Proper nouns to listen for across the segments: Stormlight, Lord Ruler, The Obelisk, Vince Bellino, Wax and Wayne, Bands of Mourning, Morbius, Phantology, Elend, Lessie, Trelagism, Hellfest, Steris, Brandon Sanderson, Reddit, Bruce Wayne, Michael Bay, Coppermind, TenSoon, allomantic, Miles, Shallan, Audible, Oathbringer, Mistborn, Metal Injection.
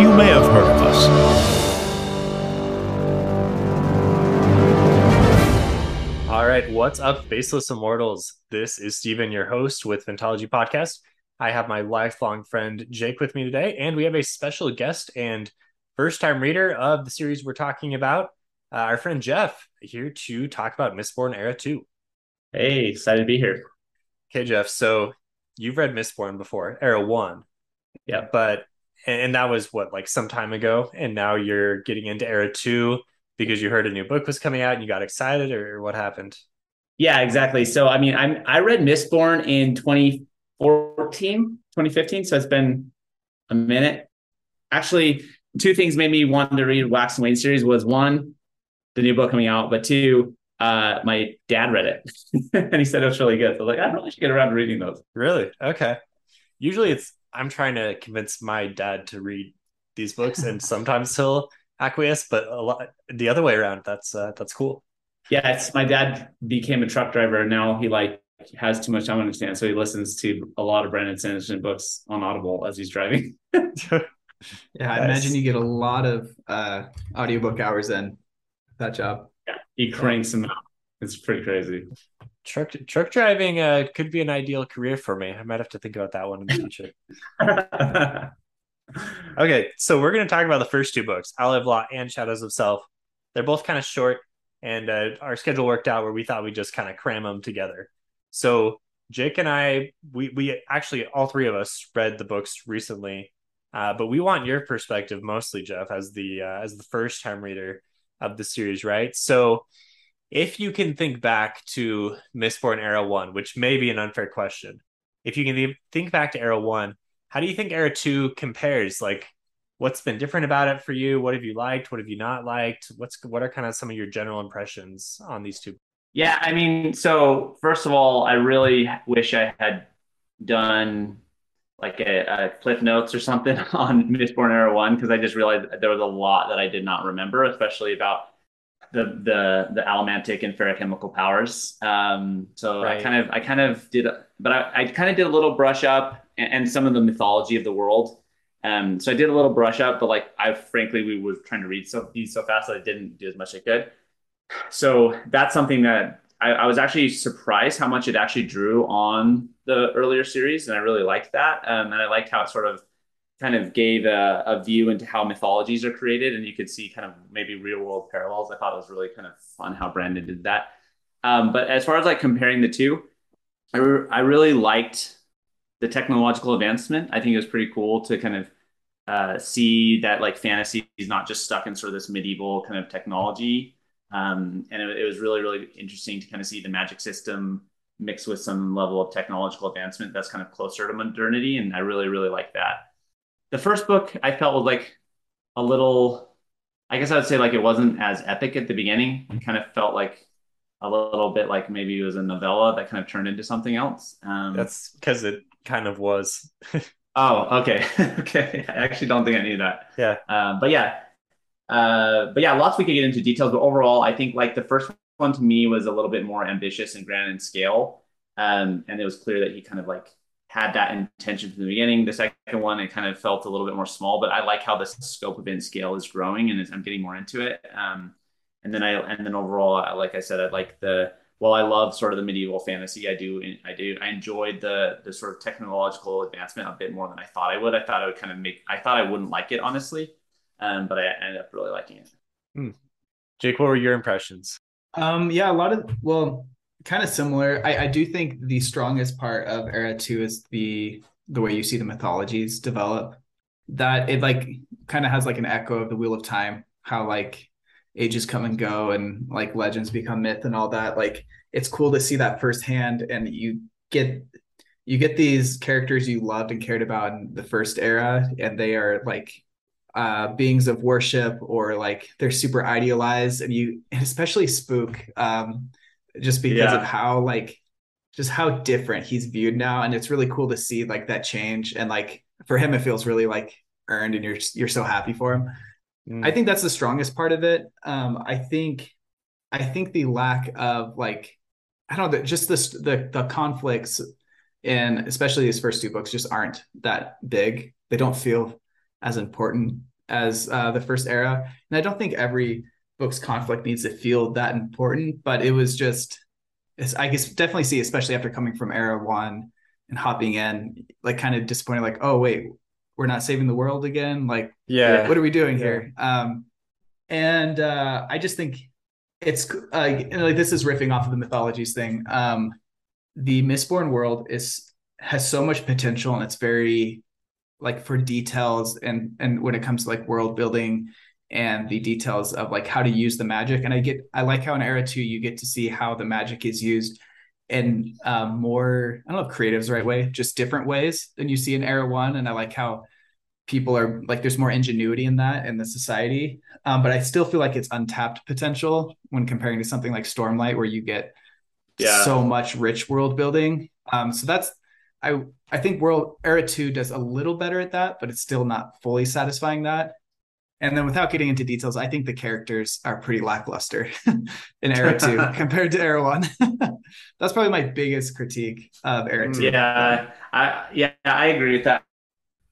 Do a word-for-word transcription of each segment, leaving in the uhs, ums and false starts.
You may have heard of us. All right, what's up, Faceless Immortals? This is Steven, your host with Phantology Podcast. I have my lifelong friend Jake with me today, and we have a special guest and first-time reader of the series we're talking about, uh, our friend Jeff, here to talk about Mistborn Era two. Hey, excited to be here. Okay, Jeff, so you've read Mistborn before, Era one. Yeah. But And that was what, like some time ago. And now you're getting into Era two because you heard a new book was coming out and you got excited, or what happened? Yeah, exactly. So, I mean, I'm, I read Mistborn in twenty fourteen, twenty fifteen. So it's been a minute. Actually, two things made me want to read Wax and Wayne series was one, the new book coming out, but two, uh, my dad read it and he said it was really good. So I was like, I really should get around to reading those. Really? Okay. Usually it's, I'm trying to convince my dad to read these books, and sometimes he'll acquiesce, but a lot the other way around. That's uh, that's cool. Yeah, it's, my dad became a truck driver, and now he like has too much time to understand, so he listens to a lot of Brandon Sanderson books on Audible as he's driving. Yeah, nice. I imagine you get a lot of uh, audiobook hours in that job. Yeah, he cranks them out. It's pretty crazy. Truck truck driving uh, could be an ideal career for me. I might have to think about that one in the future. Okay, so we're going to talk about the first two books, Alloy of Law and Shadows of Self. They're both kind of short, and uh, our schedule worked out where we thought we'd just kind of cram them together. So Jake and I, we we actually, all three of us read the books recently, uh, but we want your perspective mostly, Jeff, as the uh, as the first time reader of the series, right? So if you can think back to Mistborn Era one, which may be an unfair question, if you can think back to Era one, how do you think Era two compares? Like, what's been different about it for you? What have you liked? What have you not liked? What's What are kind of some of your general impressions on these two? Yeah, I mean, so first of all, I really wish I had done like a, a Cliff Notes or something on Mistborn Era one, because I just realized there was a lot that I did not remember, especially about the the the allomantic and ferrochemical powers. Um, so right. I kind of I kind of did, but I, I kind of did a little brush up and, and some of the mythology of the world. Um, so I did a little brush up, but like I frankly we were trying to read so these so fast that I didn't do as much as I could. So that's something that I, I was actually surprised how much it actually drew on the earlier series, and I really liked that. Um, and I liked how it sort of kind of gave a, a view into how mythologies are created, and you could see kind of maybe real world parallels. I thought it was really kind of fun how Brandon did that. Um, but as far as like comparing the two, I, re- I really liked the technological advancement. I think it was pretty cool to kind of uh, see that like fantasy is not just stuck in sort of this medieval kind of technology. Um, and it, it was really, really interesting to kind of see the magic system mixed with some level of technological advancement that's kind of closer to modernity. And I really, really like that. The first book I felt was like a little, I guess I would say like it wasn't as epic at the beginning. It kind of felt like a little bit like maybe it was a novella that kind of turned into something else. Um, That's because it kind of was. Oh, okay. Okay. I actually don't think I knew that. Yeah. Um, but yeah. Uh, but yeah, lots we could get into details. But overall, I think like the first one to me was a little bit more ambitious and grand in scale. Um, and it was clear that he kind of like had that intention from the beginning. The second one, it kind of felt a little bit more small, but I like how the scope of it and scale is growing, and I'm getting more into it. Um, and then I, and then overall, like I said, I like the, while I love sort of the medieval fantasy, I do, I do, I enjoyed the the sort of technological advancement a bit more than I thought I would. I thought I would kind of make, I thought I wouldn't like it, honestly, um, but I ended up really liking it. Hmm. Jake, what were your impressions? Um, yeah, a lot of, well, kind of similar. I, I do think the strongest part of Era two is the the way you see the mythologies develop. That it like kind of has like an echo of the Wheel of Time, how like ages come and go and like legends become myth and all that. Like it's cool to see that firsthand, and you get you get these characters you loved and cared about in the first era, and they are like uh beings of worship, or like they're super idealized, and you and especially Spook, um just because yeah. of how like just how different he's viewed now, and it's really cool to see like that change, and like for him it feels really like earned, and you're you're so happy for him. Mm. I think that's the strongest part of it. um I think I think the lack of like I don't know just this the the conflicts in especially these first two books just aren't that big. They don't feel as important as uh the first era, and I don't think every book's conflict needs to feel that important, but it was just it's, I guess definitely see, especially after coming from era one and hopping in, like kind of disappointed, like, oh wait, we're not saving the world again, like yeah what are we doing yeah. here? Um and uh I just think it's uh, and, like this is riffing off of the mythologies thing. Um the Mistborn world is has so much potential, and it's very like for details and and when it comes to like world building and the details of like how to use the magic. And I get I like how in era two you get to see how the magic is used in um, more I don't know if creative's the right way, just different ways than you see in era one. And I like how people are like there's more ingenuity in that in the society, um, but I still feel like it's untapped potential when comparing to something like Stormlight, where you get yeah. so much rich world building. Um, so that's I I think World Era two does a little better at that, but it's still not fully satisfying that. And then without getting into details, I think the characters are pretty lackluster in Era two compared to Era one. That's probably my biggest critique of Era two. Yeah, I yeah, I agree with that.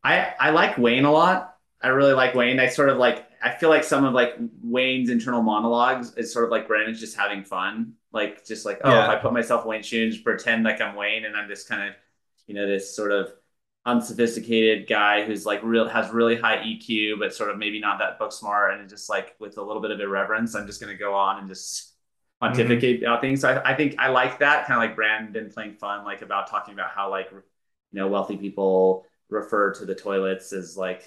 I, I like Wayne a lot. I really like Wayne. I sort of like I feel like some of like Wayne's internal monologues is sort of like Brandon's just having fun. Like just like, oh, yeah. if I put myself in Wayne's shoes, pretend like I'm Wayne, and I'm just kind of you know, this sort of unsophisticated guy who's like real has really high E Q, but sort of maybe not that book smart, and just like with a little bit of irreverence, I'm just going to go on and just pontificate about mm-hmm. things. So I, I think I like that kind of like Brandon playing fun, like about talking about how like, you know, wealthy people refer to the toilets as like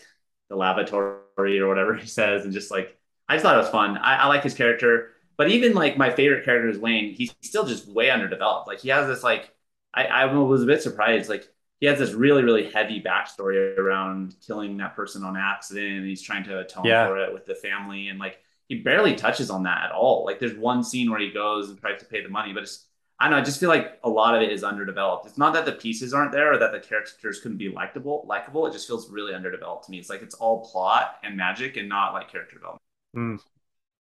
the lavatory or whatever he says. And just like, I just thought it was fun. I, I like his character, but even like my favorite character is Wayne. He's still just way underdeveloped. Like he has this like, I, I was a bit surprised. Like he has this really, really heavy backstory around killing that person on accident, and he's trying to atone yeah. for it with the family. And like, he barely touches on that at all. Like there's one scene where he goes and tries to pay the money, but it's, I don't know, I just feel like a lot of it is underdeveloped. It's not that the pieces aren't there or that the characters couldn't be likable, likable. It just feels really underdeveloped to me. It's like, it's all plot and magic and not like character development. Mm.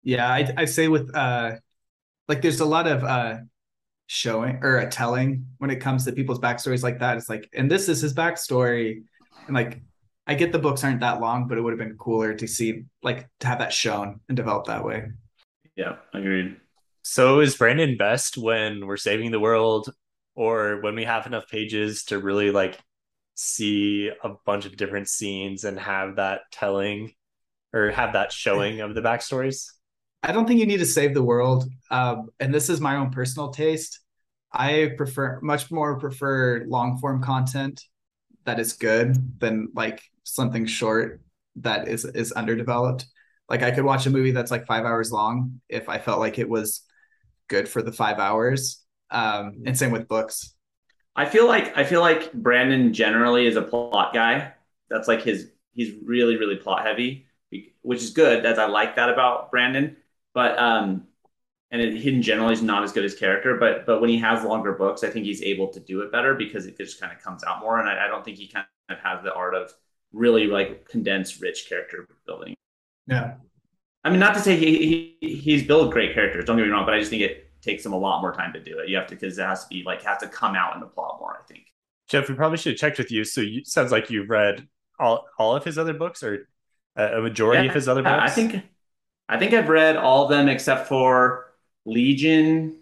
Yeah. I, I say with, uh, like there's a lot of, uh, showing or a telling when it comes to people's backstories like that. It's like, and this is his backstory, and like I get the books aren't that long, but it would have been cooler to see like to have that shown and developed that way. Yeah, agreed. So is Brandon best when we're saving the world, or when we have enough pages to really like see a bunch of different scenes and have that telling or have that showing of the backstories? I don't think you need to save the world. Um, and this is my own personal taste. I prefer much more prefer long form content that is good than like something short that is, is underdeveloped. Like I could watch a movie that's like five hours long if I felt like it was good for the five hours. Um, and same with books. I feel like, I feel like Brandon generally is a plot guy. That's like his, he's really, really plot heavy, which is good. That's, I like that about Brandon. But um, and it, in general, he's not as good as character. But but when he has longer books, I think he's able to do it better because it just kind of comes out more. And I, I don't think he kind of has the art of really like condensed, rich character building. Yeah, I mean, not to say he, he he's built great characters. Don't get me wrong, but I just think it takes him a lot more time to do it. You have to because it has to be like has to come out in the plot more. I think. Jeff, we probably should have checked with you. So you sounds like you've read all all of his other books, or a majority yeah, of his other books. I think. I think I've read all of them except for Legion,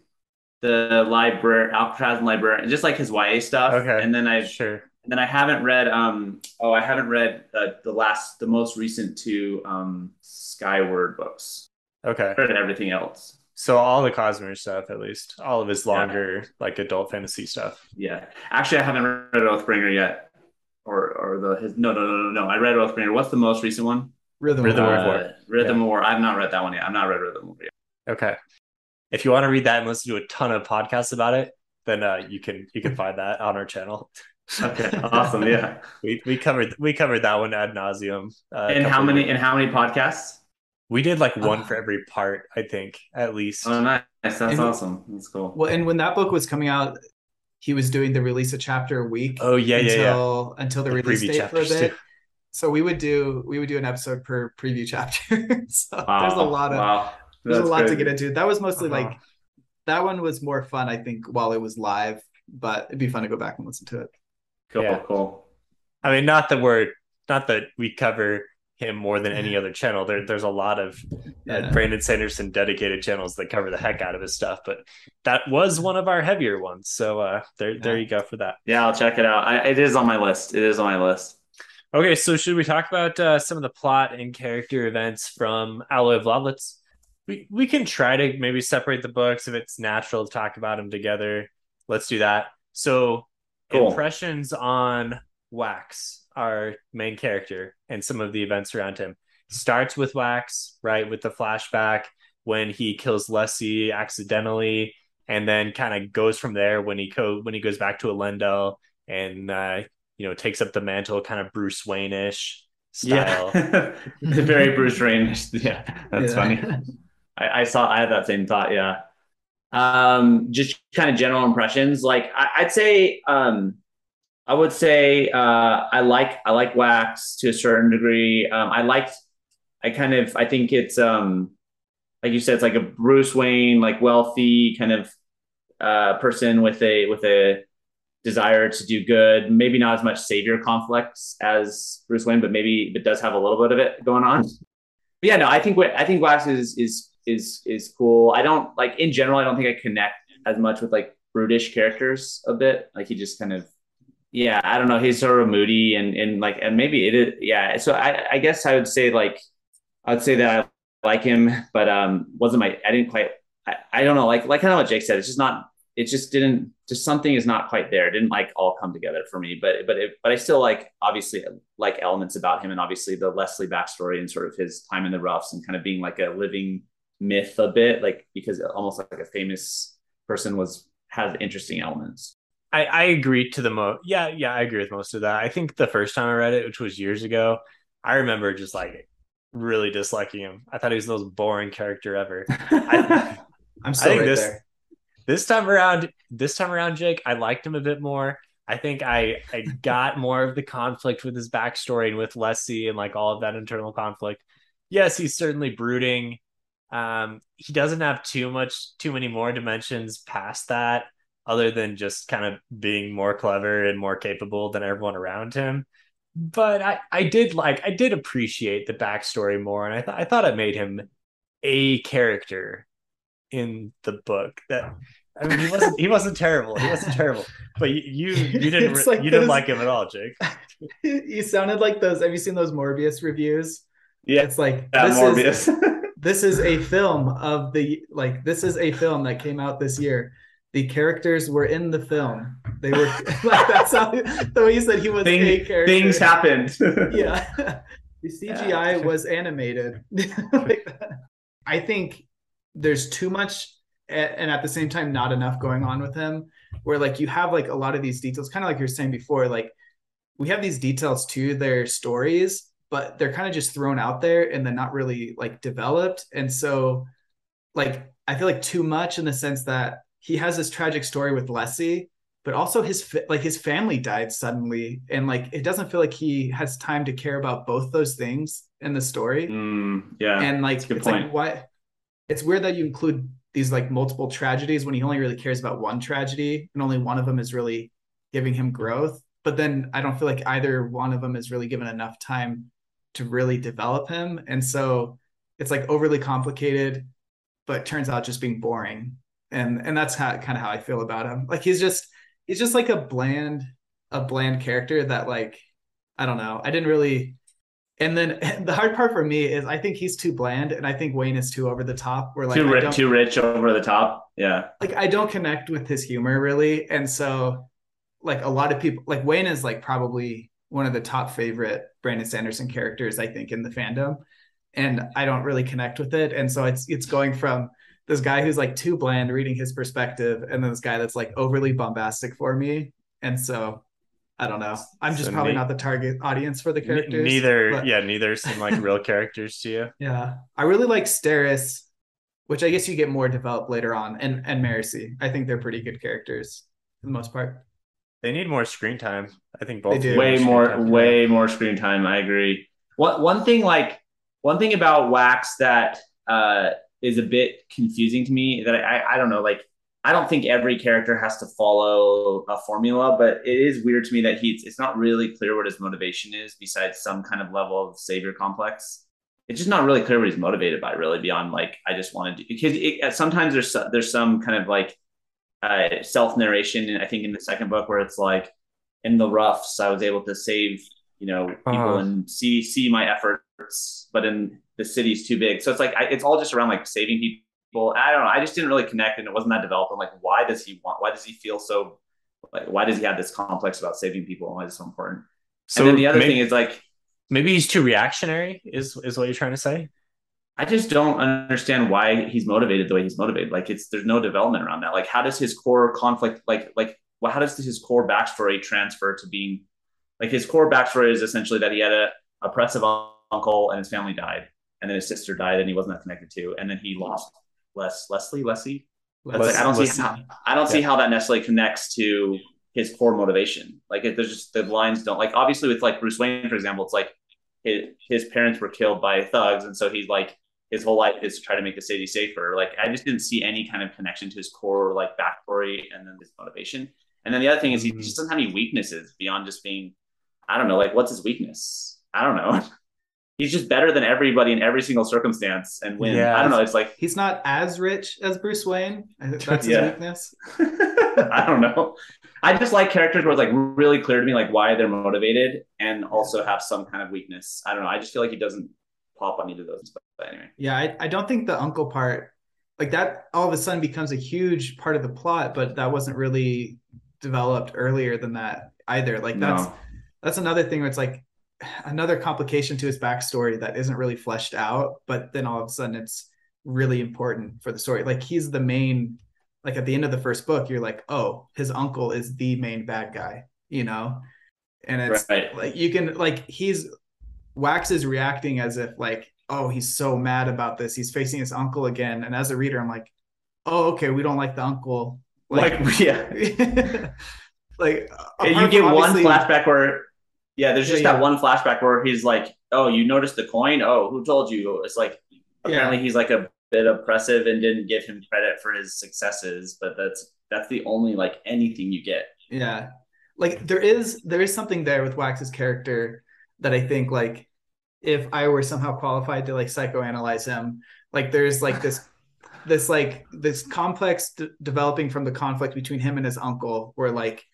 the library, Alcatraz and Library, and just like his Y A stuff. Okay. And then I sure. And then I haven't read. Um. Oh, I haven't read uh, the last, the most recent two um, Skyward books. Okay. I've read everything else. So all the Cosmere stuff, at least all of his longer yeah. like adult fantasy stuff. Yeah. Actually, I haven't read Oathbringer yet, or or the his, no no no no no. I read Oathbringer. What's the most recent one? Rhythm, Rhythm of War. Uh, Rhythm yeah. of War. I've not read that one yet. I've not read Rhythm of War yet. Okay. If you want to read that and listen to a ton of podcasts about it, then uh, you can you can find that on our channel. Okay, awesome. Yeah, we we covered we covered that one ad nauseum. Uh, and how many and how many podcasts? We did like one oh. for every part, I think, at least. Oh, nice! That's and, awesome. That's cool. Well, and when that book was coming out, he was doing the release a chapter a week. Oh yeah, until, yeah, yeah. Until the, the release date for a bit. Too. So we would do we would do an episode per preview chapter. so wow. There's a lot of wow. there's That's a lot crazy. to get into. That was mostly uh-huh. like that one was more fun, I think, while it was live. But it'd be fun to go back and listen to it. Cool, yeah. cool. I mean, not that we're not that we cover him more than any other channel. There, there's a lot of uh, yeah. Brandon Sanderson dedicated channels that cover the heck out of his stuff, but that was one of our heavier ones. So uh, there, yeah. there you go for that. Yeah, I'll check it out. I, it is on my list. It is on my list. Okay, so should we talk about uh, some of the plot and character events from Alloy of Law? Let's we we can try to maybe separate the books if it's natural to talk about them together. Let's do that. So cool. Impressions on Wax, our main character, and some of the events around him. Starts with Wax, right, with the flashback when he kills Lessie accidentally, and then kind of goes from there when he co- when he goes back to Elendil and uh, you know, takes up the mantle, kind of Bruce Wayne-ish style. Yeah. Very Bruce Wayne-ish. Yeah, that's yeah. funny. I, I saw. I had that same thought. Yeah. Um, just kind of general impressions. Like I, I'd say, um, I would say, uh, I like, I like Wax to a certain degree. Um, I liked, I kind of, I think it's, um, like you said, it's like a Bruce Wayne, like wealthy kind of, uh, person with a, with a desire to do good, maybe not as much savior conflicts as Bruce Wayne, but maybe it does have a little bit of it going on. But yeah, no, I think what, I think Wax is, is, is is cool. I don't like in general I don't think I connect as much with like brutish characters a bit. Like he just kind of yeah I don't know he's sort of moody and and like and maybe it is yeah so I I guess I would say like I'd say that I like him but um wasn't my I didn't quite I, I don't know like like kind of what Jake said it's just not it just didn't just something is not quite there it didn't like all come together for me but but it, but I still like obviously like elements about him and obviously the Leslie backstory and sort of his time in the roughs and kind of being like a living myth a bit like because almost like a famous person was had interesting elements. I, I agree to the mo yeah yeah I agree with most of that. I think the first time I read it, which was years ago, I remember just like really disliking him. I thought he was the most boring character ever. I, I'm still I think right this, there. This time around, this time around, Jake, I liked him a bit more. I think I I got more of the conflict with his backstory and with Lessie and like all of that internal conflict. Yes, he's certainly brooding. Um, he doesn't have too much, too many more dimensions past that, other than just kind of being more clever and more capable than everyone around him. But I, I did like, I did appreciate the backstory more, and I thought, I thought it made him a character in the book. That I mean, he wasn't, he wasn't terrible, he wasn't terrible. But you, you didn't, re- like you those... didn't like him at all, Jake. You sounded like those. Have you seen those Morbius reviews? Yeah, it's like yeah, this Morbius. Is... This is a film of the like. This is a film that came out this year. The characters were in the film. They were like that's how the way you said he was Thing, a character. Things happened. Yeah, the C G I yeah. was animated. Like I think there's too much, and at the same time, not enough going on with him. Where like you have like a lot of these details, kind of like you were saying before. Like we have these details to their stories, but they're kind of just thrown out there and then not really like developed. And so like, I feel like too much in the sense that he has this tragic story with Lessie, but also his, like his family died suddenly. And like, it doesn't feel like he has time to care about both those things in the story. Mm, yeah. And like, it's point. like, what it's weird that you include these like multiple tragedies when he only really cares about one tragedy and only one of them is really giving him growth. But then I don't feel like either one of them is really given enough time to really develop him. And so it's like overly complicated, but turns out just being boring. And and that's how kind of how I feel about him. Like he's just he's just like a bland, a bland character that like, I don't know. I didn't really and then the hard part for me is I think he's too bland and I think Wayne is too over the top. We're like too rich too rich over the top. Yeah. Like I don't connect with his humor really. And so like a lot of people like Wayne is like probably one of the top favorite Brandon Sanderson characters, I think, in the fandom. And I don't really connect with it. And so it's it's going from this guy who's like too bland, reading his perspective, and then this guy that's like overly bombastic for me. And so I don't know. I'm just so probably ne- not the target audience for the characters. Neither, but... yeah, neither seem like real characters to you. Yeah. I really like Steris, which I guess you get more developed later on, and, and Marasi. I think they're pretty good characters for the most part. They need more screen time. I think both. They do. Way more, way more screen time. I agree. One, one thing like, one thing about Wax that uh, is a bit confusing to me that I, I, I don't know, like, I don't think every character has to follow a formula, but it is weird to me that he's, it's not really clear what his motivation is besides some kind of level of savior complex. It's just not really clear what he's motivated by, really, beyond like, I just want to do, because it, sometimes there's, there's some kind of like uh, self-narration, I think in the second book, where it's like, in the roughs, I was able to save, you know, people uh-huh. and see, see my efforts, but in the city's too big. So it's like, I, it's all just around like saving people. I don't know. I just didn't really connect, and it wasn't that developed. I'm like, why does he want? Why does he feel so? Like, why does he have this complex about saving people? And why is it so important? So and then the other maybe, thing is like, maybe he's too reactionary. Is is what you're trying to say? I just don't understand why he's motivated the way he's motivated. Like, it's there's no development around that. Like, how does his core conflict? Like, like, well, how does his core backstory transfer to being? Like, his core backstory is essentially that he had a oppressive uncle, and his family died, and then his sister died, and he wasn't that connected to, and then he lost. Less Leslie Lessie. That's Leslie, like, I don't Leslie. see how I don't yeah. see how that necessarily connects to his core motivation. Like, it, there's just the lines don't like. Obviously, with like Bruce Wayne, for example, it's like his his parents were killed by thugs, and so he's like his whole life is to try to make the city safer. Like, I just didn't see any kind of connection to his core like backstory and then his motivation. And then the other thing is he mm-hmm. just doesn't have any weaknesses beyond just being, I don't know, like what's his weakness? I don't know. He's just better than everybody in every single circumstance and wins. Yeah, I don't know. It's like he's not as rich as Bruce Wayne. I think that's his yeah. weakness. I don't know. I just like characters where it's like really clear to me like why they're motivated and also have some kind of weakness. I don't know. I just feel like he doesn't pop on either of those. But anyway. Yeah, I, I don't think the uncle part, like that all of a sudden becomes a huge part of the plot, but that wasn't really developed earlier than that either. Like that's no. that's another thing where it's like another complication to his backstory that isn't really fleshed out, but then all of a sudden it's really important for the story. Like he's the main, like at the end of the first book, you're like, oh, his uncle is the main bad guy, you know? And it's right. like, you can like, he's Wax is reacting as if like, oh, he's so mad about this. He's facing his uncle again. And as a reader, I'm like, oh, okay. We don't like the uncle. Like, like yeah. like you get one flashback where Yeah, there's just yeah, that yeah. one flashback where he's like, oh, you noticed the coin? Oh, who told you? It's like, apparently yeah. he's like a bit oppressive and didn't give him credit for his successes, but that's that's the only like anything you get. Yeah. Like there is there is something there with Wax's character that I think like if I were somehow qualified to like psychoanalyze him, like there's like this this like this complex d- developing from the conflict between him and his uncle where like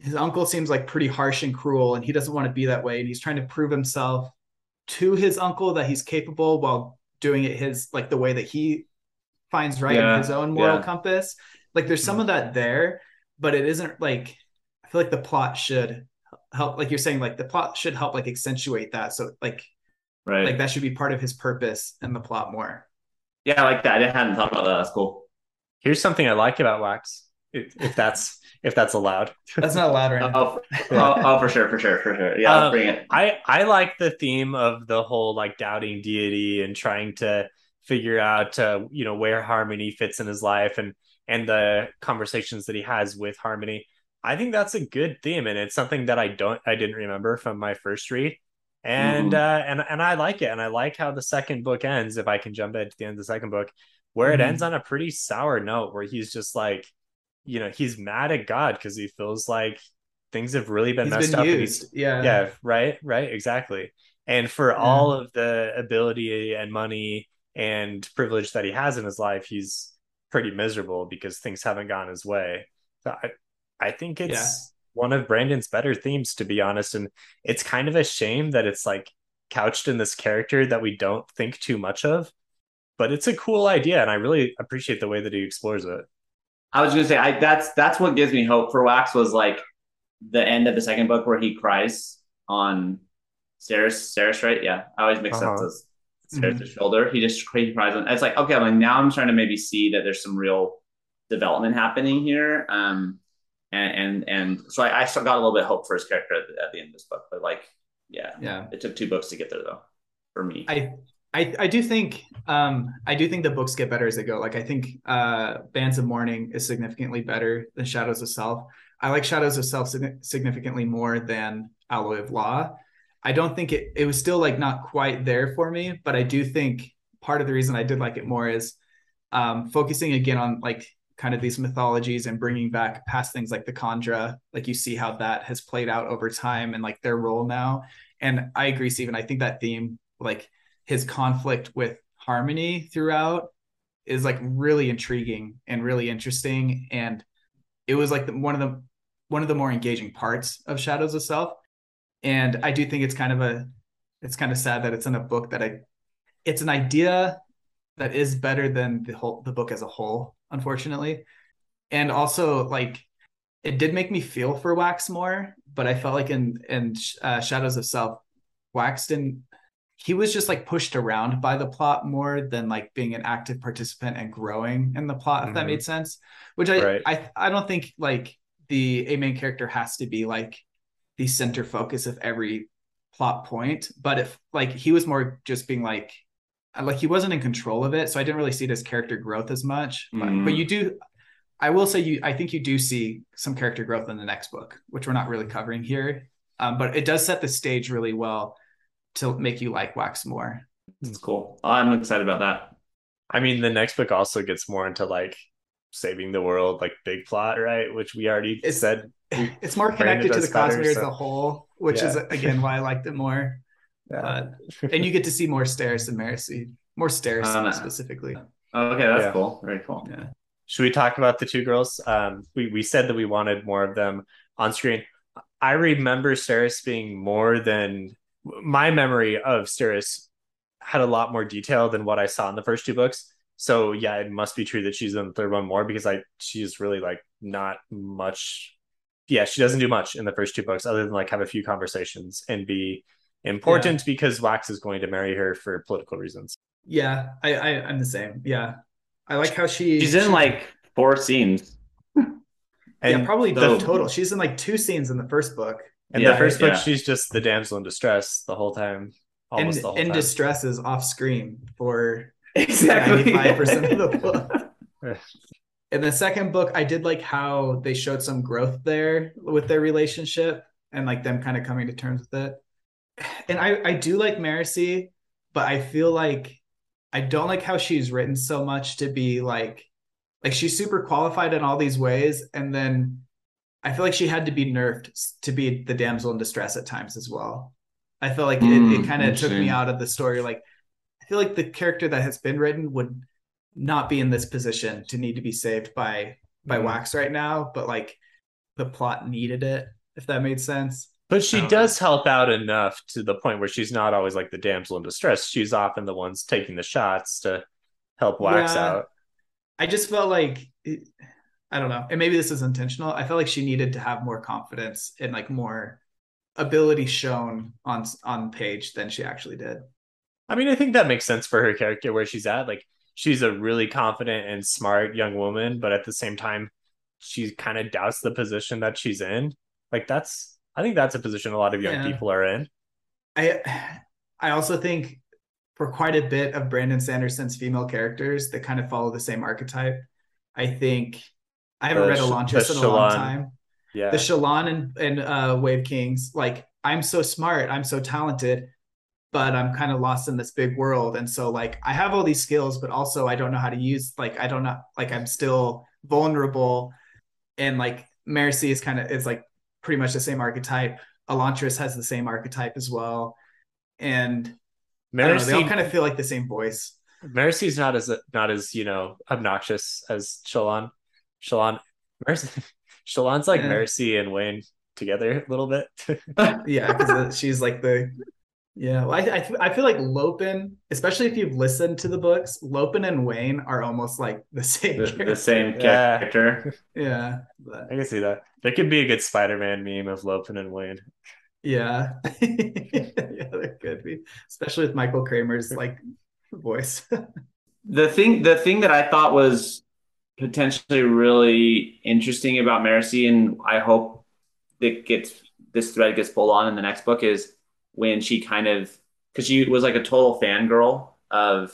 his uncle seems like pretty harsh and cruel and he doesn't want to be that way. And he's trying to prove himself to his uncle that he's capable while doing it his, like the way that he finds right yeah, in his own moral yeah. compass. Like there's some of that there, but it isn't like, I feel like the plot should help. Like you're saying, like the plot should help like accentuate that. So like, right. like that should be part of his purpose in the plot more. Yeah. I like that. I hadn't thought about that. That's cool. Here's something I like about Wax. If, if that's, if that's allowed. That's not allowed right now. Oh, oh, oh, for sure, for sure, for sure. Yeah, um, bring it. I, I like the theme of the whole, like, doubting deity and trying to figure out, uh, you know, where Harmony fits in his life and, and the conversations that he has with Harmony. I think that's a good theme, and it's something that I don't, I didn't remember from my first read. And, mm. uh, and, and I like it, and I like how the second book ends, if I can jump into the end of the second book, where mm. it ends on a pretty sour note, where he's just like, you know, he's mad at God because he feels like things have really been he's messed been up. Used. Yeah. Yeah. Right. Right. Exactly. And for yeah. all of the ability and money and privilege that he has in his life, he's pretty miserable because things haven't gone his way. So I, I think it's yeah. one of Brandon's better themes, to be honest. And it's kind of a shame that it's like couched in this character that we don't think too much of, but it's a cool idea. And I really appreciate the way that he explores it. I was going to say, I, that's that's what gives me hope for Wax was like the end of the second book where he cries on Steris, Steris, right? Yeah, I always mix uh-huh. up those. Spares the shoulder. He just crazy cries on. It's like, okay, like now I'm starting to maybe see that there's some real development happening here. Um, and and, and so I, I still got a little bit of hope for his character at the, at the end of this book, but like, yeah, yeah, it took two books to get there though, for me. I I, I do think um I do think the books get better as they go. Like I think uh, Bands of Mourning is significantly better than Shadows of Self. I like Shadows of Self significantly more than Alloy of Law. I don't think it, it was still like not quite there for me, but I do think part of the reason I did like it more is um, focusing again on like kind of these mythologies and bringing back past things like the Kandra, like you see how that has played out over time and like their role now. And I agree, Stephen, I think that theme, like his conflict with Harmony throughout is like really intriguing and really interesting. And it was like the, one of the, one of the more engaging parts of Shadows of Self. And I do think it's kind of a, it's kind of sad that it's in a book that I, it's an idea that is better than the whole, the book as a whole, unfortunately. And also like, it did make me feel for Wax more, but I felt like in, in uh, Shadows of Self, Wax didn't, he was just like pushed around by the plot more than like being an active participant and growing in the plot, mm-hmm. if that made sense, which I, right. I, I don't think like the a main character has to be like, the center focus of every plot point, but if like he was more just being like like he wasn't in control of it, so I didn't really see it as character growth as much, but, mm. but you do I will say you I think you do see some character growth in the next book, which we're not really covering here, um, but it does set the stage really well to make you like Wax more. That's cool. I'm excited about that. I mean, the next book also gets more into like saving the world, like big plot, right, which we already it's, said it's more connected to the Cosmere as a whole, which yeah. is again why I liked it more. Yeah. Uh, and you get to see more Steris and Marasi, more Steris um, specifically. Okay, that's yeah. cool. Very cool. Yeah. Should we talk about the two girls? Um, we we said that we wanted more of them on screen. I remember Steris being more than my memory of Steris had a lot more detail than what I saw in the first two books. So yeah, it must be true that she's in the third one more because I she's really like not much. Yeah, she doesn't do much in the first two books other than like have a few conversations and be important yeah. because Wax is going to marry her for political reasons. Yeah, I, I, I'm the same. Yeah. I like how she... She's in she, like four scenes. And yeah, probably the total. She's in like two scenes in the first book. And yeah, the first book, yeah. she's just the damsel in distress the whole time. Almost and, the whole and time. And distress is off screen for exactly ninety-five percent of the book. In the second book, I did like how they showed some growth there with their relationship and like them kind of coming to terms with it. And I, I do like Marasi, but I feel like I don't like how she's written so much to be like, like she's super qualified in all these ways. And then I feel like she had to be nerfed to be the damsel in distress at times as well. I feel like mm, it, it kind of took me out of the story. Like, I feel like the character that has been written would not be in this position to need to be saved by by mm-hmm. Wax right now, but like the plot needed it, if that made sense. But she so. does help out enough to the point where she's not always like the damsel in distress. She's often the ones taking the shots to help Wax yeah, out. I just felt like it, I don't know, and maybe this is intentional, I felt like she needed to have more confidence and like more ability shown on on page than she actually did. I mean, I think that makes sense for her character where she's at. Like, she's a really confident and smart young woman, but at the same time, she kind of doubts the position that she's in. Like that's, I think that's a position a lot of young yeah. people are in. I, I also think for quite a bit of Brandon Sanderson's female characters that kind of follow the same archetype. I think I haven't the, read Elantris in a Shallan. long time. Yeah, the Shallan and and uh, Wave Kings. Like, I'm so smart, I'm so talented, but I'm kind of lost in this big world. And so like, I have all these skills, but also I don't know how to use, like, I don't know, like I'm still vulnerable. And like Marasi is kind of, is like pretty much the same archetype. Elantris has the same archetype as well. And Marasi, I don't know, they all kind of feel like the same voice. Marasi's not as, not as, you know, obnoxious as Shallan. Shallan, Marasi, Shallan's like yeah. Marasi and Wayne together a little bit. Yeah, because she's like the, Yeah, well, I I, th- I feel like Lopen, especially if you've listened to the books, Lopen and Wayne are almost like the same the, character. The same character. Yeah. yeah. I can see that. There could be a good Spider-Man meme of Lopen and Wayne. Yeah. Yeah, there could be, especially with Michael Kramer's like voice. The thing, the thing that I thought was potentially really interesting about Marasi, and I hope that gets this thread gets pulled on in the next book, is when she kind of, because she was like a total fangirl of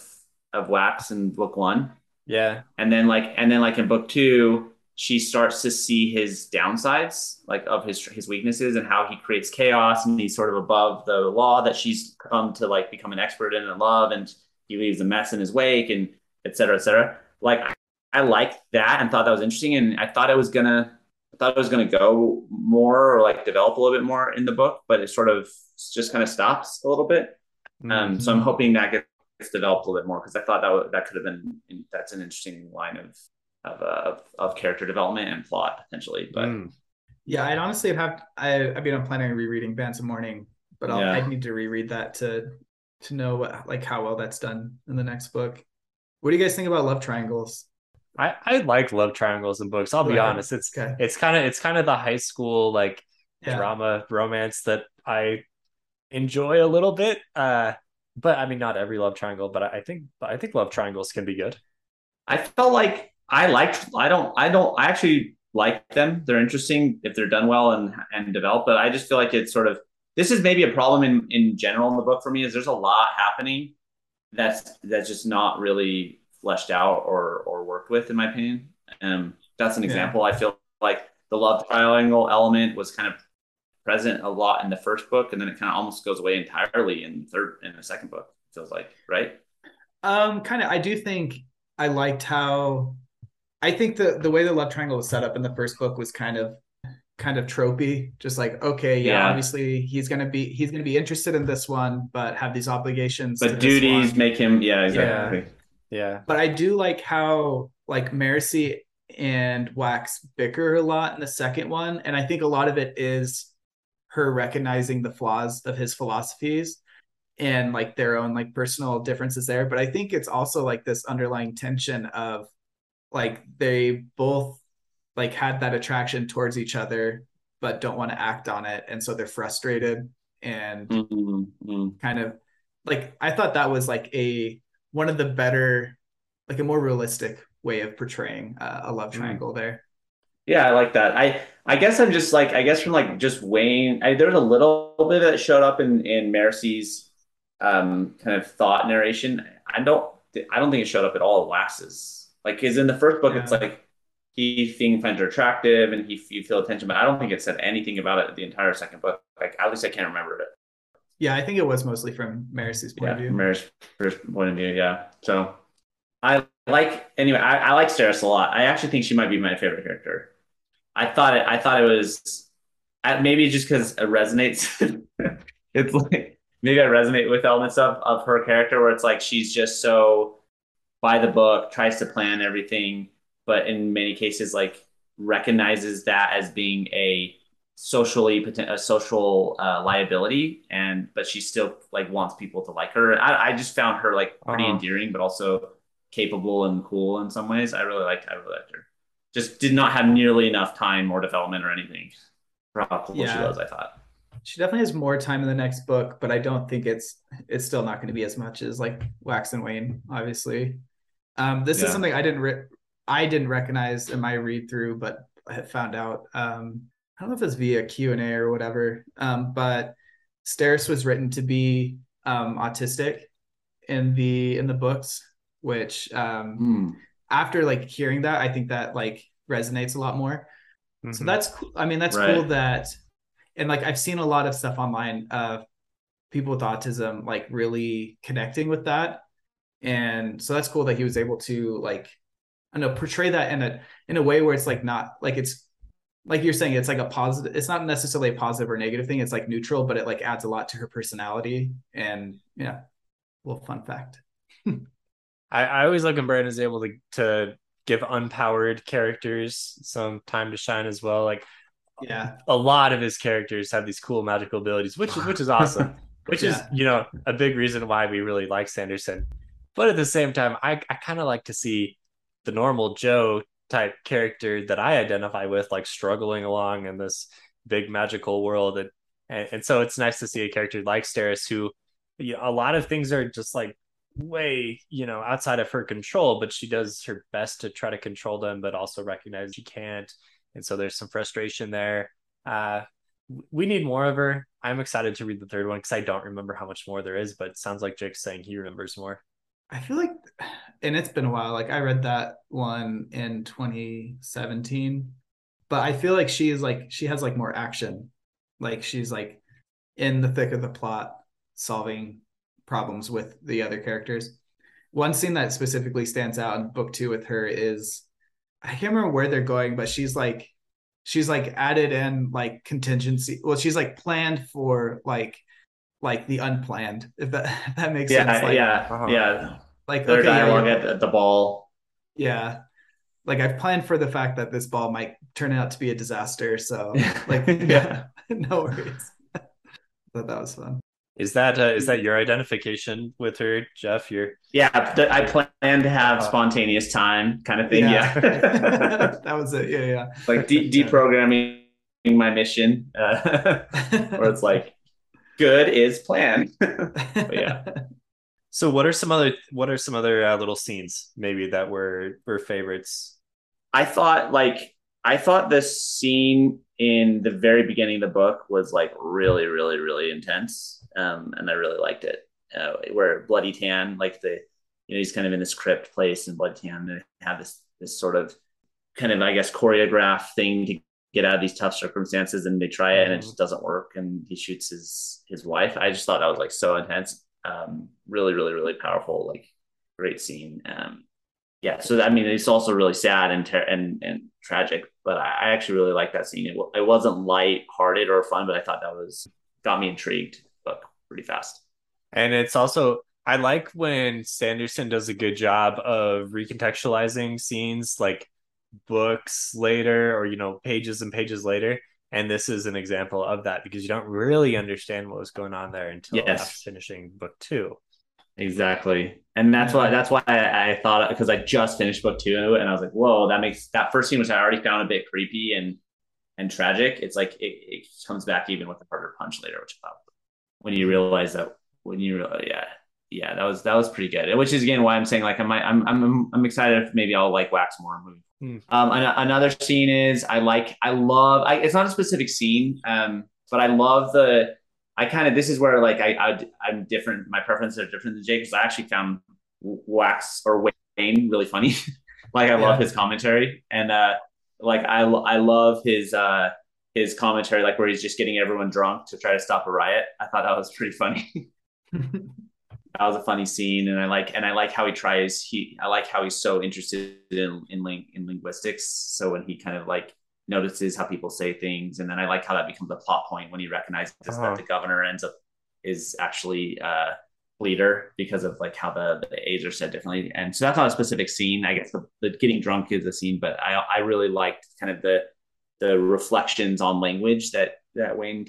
of Wax in book one. Yeah. And then like and then like in book two, she starts to see his downsides, like of his his weaknesses and how he creates chaos, and he's sort of above the law that she's come to like become an expert in and love, and he leaves a mess in his wake, and et cetera, et cetera. Like I, I liked that and thought that was interesting, and I thought it was gonna I thought it was gonna go more or like develop a little bit more in the book, but it sort of just kind of stops a little bit. Mm-hmm. Um, so I'm hoping that gets developed a little bit more, because I thought that would, that could have been that's an interesting line of. Of, uh, of of character development and plot potentially, but mm. yeah, I'd honestly have I I mean I'm planning on rereading Bands of Mourning, but I'll, yeah. I'd need to reread that to to know what like how well that's done in the next book. What do you guys think about love triangles? I I like love triangles in books. I'll Go be ahead. honest, it's okay. it's kind of it's kind of the high school like yeah. drama romance that I enjoy a little bit. Uh, but I mean not every love triangle, but I think I think love triangles can be good. I felt like. I liked, I don't, I don't, I actually like them. They're interesting if they're done well and, and developed, but I just feel like it's sort of, this is maybe a problem in, in general in the book for me, is there's a lot happening that's, that's just not really fleshed out or, or worked with, in my opinion. Um, that's an example. Yeah. I feel like the love triangle element was kind of present a lot in the first book, and then it kind of almost goes away entirely in third, in the second book, it feels like, right? Um, kind of, I do think I liked how, I think the, the way the love triangle was set up in the first book was kind of kind of tropey. Just like, okay, yeah, yeah. obviously he's gonna be he's gonna be interested in this one, but have these obligations. But duties make him yeah, exactly. Yeah. yeah. But I do like how like Marasi and Wax bicker a lot in the second one. And I think a lot of it is her recognizing the flaws of his philosophies and like their own like personal differences there. But I think it's also like this underlying tension of like they both like had that attraction towards each other, but don't want to act on it. And so they're frustrated and mm-hmm. kind of like, I thought that was like a, one of the better, like a more realistic way of portraying uh, a love triangle there. Yeah. I like that. I, I guess I'm just like, I guess from like just Wayne, I, there's a little bit that showed up in, in Marasi's um, kind of thought narration. I don't, I don't think it showed up at all in Wax's. Like, because in the first book, yeah. it's like he thing finds her attractive and he you feel attention, but I don't think it said anything about it the entire second book. Like, at least I can't remember it. Yeah, I think it was mostly from Marasi's point yeah, of view. Marasi's point of view, yeah. So I like anyway. I, I like Steris a lot. I actually think she might be my favorite character. I thought it. I thought it was maybe just because it resonates. It's like maybe I resonate with elements of of her character where it's like she's just so. By the book, tries to plan everything, but in many cases, like recognizes that as being a socially a social uh, liability, and but she still like wants people to like her. I, I just found her like pretty uh-huh. endearing, but also capable and cool in some ways. I really liked. I really liked her. Just did not have nearly enough time or development or anything for how cool yeah. she was. I thought. She definitely has more time in the next book, but I don't think it's it's still not going to be as much as like Wax and Wayne, obviously. Um, this yeah. is something I didn't re- I didn't recognize in my read through, but I found out. Um, I don't know if it's via Q and A or whatever. Um, but Steris was written to be um, autistic in the in the books, which um, mm. after like hearing that, I think that like resonates a lot more. Mm-hmm. So that's cool. I mean, that's right. cool that. And like I've seen a lot of stuff online of people with autism like really connecting with that. And so that's cool that he was able to like, I don't know, portray that in a in a way where it's like not like it's like you're saying, it's like a positive, it's not necessarily a positive or negative thing, it's like neutral, but it like adds a lot to her personality. And yeah, little fun fact. I, I always like when Brandon's able to to give unpowered characters some time to shine as well. Like yeah, a lot of his characters have these cool magical abilities, which is which is awesome, which yeah. is, you know, a big reason why we really like Sanderson. But at the same time, I, I kind of like to see the normal Joe type character that I identify with, like struggling along in this big magical world and, And, and so it's nice to see a character like Steris, who, you know, a lot of things are just like way, you know, outside of her control, but she does her best to try to control them, but also recognize she can't. And so there's some frustration there. Uh, we need more of her. I'm excited to read the third one because I don't remember how much more there is, but it sounds like Jake's saying he remembers more. I feel like, and it's been a while, like I read that one in twenty seventeen, but I feel like she is like, she has like more action. Like she's like in the thick of the plot, solving problems with the other characters. One scene that specifically stands out in book two with her is, I can't remember where they're going, but she's like, she's like added in like contingency. Well, she's like planned for like, like the unplanned, if that, if that makes yeah, sense. Like, yeah, uh-huh. yeah. Like their okay, dialogue yeah, at, at the ball. Yeah. Like I've planned for the fact that this ball might turn out to be a disaster. So like, yeah, no worries. I thought that was fun. Is that uh, is that your identification with her, Jeff? Your yeah, th- I plan to have spontaneous time, kind of thing. Yeah, yeah. That was it. Yeah, yeah. Like de- deprogramming my mission, uh, where it's like good is planned. But yeah. So what are some other what are some other uh, little scenes maybe that were were favorites? I thought like I thought this scene in the very beginning of the book was like really, really, really intense. Um, and I really liked it. Uh, where Bloody Tan, like the, you know, he's kind of in this crypt place, and Bloody Tan and have this this sort of kind of, I guess, choreograph thing to get out of these tough circumstances, and they try it, mm-hmm. and it just doesn't work, and he shoots his his wife. I just thought that was like so intense, um, really, really, really powerful, like great scene. Um, yeah, so I mean, it's also really sad and ter- and and tragic, but I, I actually really liked that scene. It, it wasn't light-hearted or fun, but I thought that was got me intrigued. Pretty fast. And it's also, I like when Sanderson does a good job of recontextualizing scenes like books later, or, you know, pages and pages later. And this is an example of that, because you don't really understand what was going on there until yes. after finishing book two. Exactly. And that's why that's why I, I thought, because I just finished book two and I was like, whoa, that makes that first scene, which I already found a bit creepy and and tragic. It's like it, it comes back even with a harder punch later, which I thought when you realize that, when you realize, yeah, yeah, that was, that was pretty good. Which is again, why I'm saying like, I'm, I'm, I'm, I'm excited if maybe I'll like Wax more. Mm. Um, an- another scene is I like, I love, I, it's not a specific scene, um, but I love the, I kind of, this is where like, I, I, I'm different. My preferences are different than Jake, because I actually found Wax or Wayne really funny. Like I yeah. love his commentary, and uh, like, I, I love his, uh, his commentary, like where he's just getting everyone drunk to try to stop a riot. I thought that was pretty funny. That was a funny scene. And I like, and I like how he tries, he, I like how he's so interested in, in, in linguistics. So when he kind of like notices how people say things, and then I like how that becomes a plot point when he recognizes uh-huh. that the governor ends up is actually a leader because of like how the, the A's are said differently. And so that's not a specific scene. I guess the, the getting drunk is a scene, but I, I really liked kind of the, the reflections on language that, that Wayne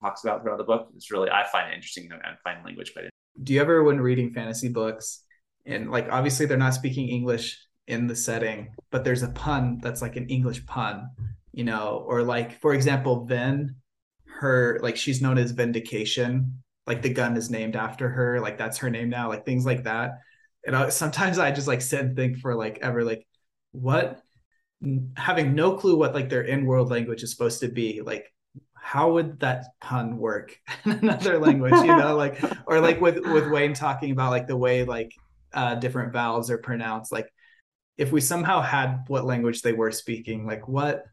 talks about throughout the book. It's really, I find it interesting. I find language quite interesting. Do you ever, when reading fantasy books, and like, obviously they're not speaking English in the setting, but there's a pun that's like an English pun, you know, or like, for example, Ven, her, like she's known as Vindication, like the gun is named after her. Like that's her name now, like things like that. And I, sometimes I just like sit and think for like ever, like what, having no clue what like their in-world language is supposed to be, like how would that pun work in another language, you know, like, or like with with Wayne talking about like the way like uh different vowels are pronounced, like if we somehow had what language they were speaking, like what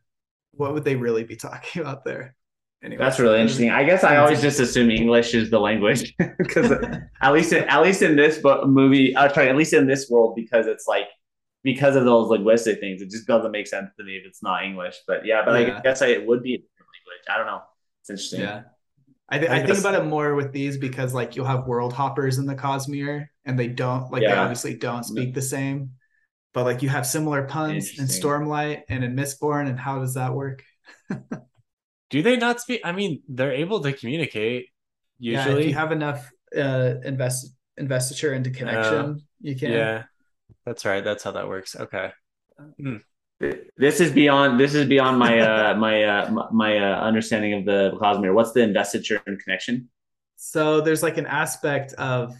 what would they really be talking about there? Anyway, that's really interesting. I guess I always just assume English is the language because at least in, at least in this book movie I'll try at least in this world, because it's like because of those linguistic things, it just doesn't make sense to me if it's not English. But yeah, but yeah. I guess I, it would be a different language. I don't know. It's interesting. Yeah, I, th- I, I think about it more with these because like you'll have world hoppers in the Cosmere, and they don't like yeah. they obviously don't speak the same. But like you have similar puns in Stormlight and in Mistborn, and how does that work? Do they not speak? I mean, they're able to communicate usually. Yeah, if you have enough uh, invest investiture into connection, uh, you can. Yeah. That's right. That's how that works. Okay. Mm. This is beyond. This is beyond my uh, my uh, my uh, understanding of the Cosmere. What's the investiture and connection? So there's like an aspect of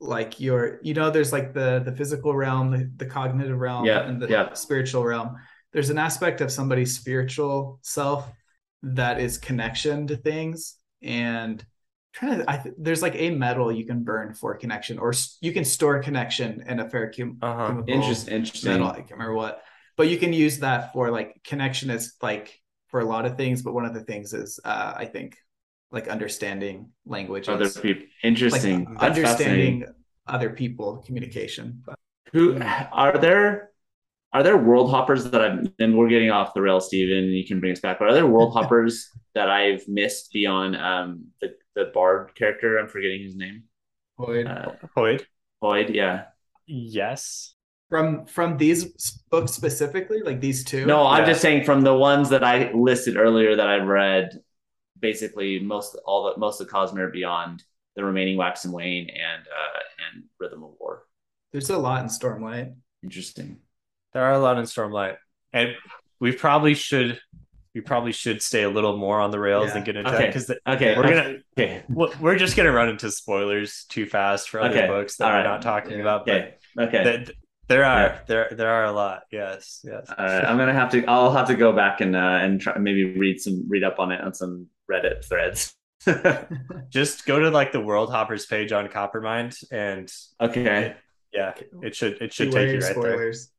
like your, you know, there's like the the physical realm, the, the cognitive realm, yeah, and the yeah. spiritual realm. There's an aspect of somebody's spiritual self that is connection to things, and I'm trying to, I th- there's like a metal you can burn for connection, or s- you can store connection in a ferrochemical uh-huh. Interesting, interesting. metal. I can't remember what. But you can use that for like connection is like for a lot of things. But one of the things is, uh, I think, like understanding languages. Other people. Interesting. Like understanding other people, communication. Who are there? Are there world hoppers that I've, and we're getting off the rail, Steven, you can bring us back. But are there world hoppers that I've missed beyond um, the, the bard character? I'm forgetting his name. Hoid. Uh, Hoid. Hoid, yeah. Yes. From from these books specifically, like these two? No, I'm yeah. just saying from the ones that I listed earlier that I've read, basically most all the most of Cosmere beyond the remaining Wax and Wayne and uh, and Rhythm of War. There's a lot in Stormlight. Interesting. There are a lot in Stormlight, and we probably should we probably should stay a little more on the rails yeah. and get into okay. that because okay. we're gonna okay. we're just gonna run into spoilers too fast for other okay. books that all we're right. not talking yeah. about. But okay. okay. The, There are yeah. there there are a lot. Yes, yes. Uh, I'm gonna have to. I'll have to go back and uh, and try, maybe read some read up on it on some Reddit threads. Just go to like the World Hoppers page on Coppermind and okay, it, yeah, it should it should Beware take you right spoilers. there.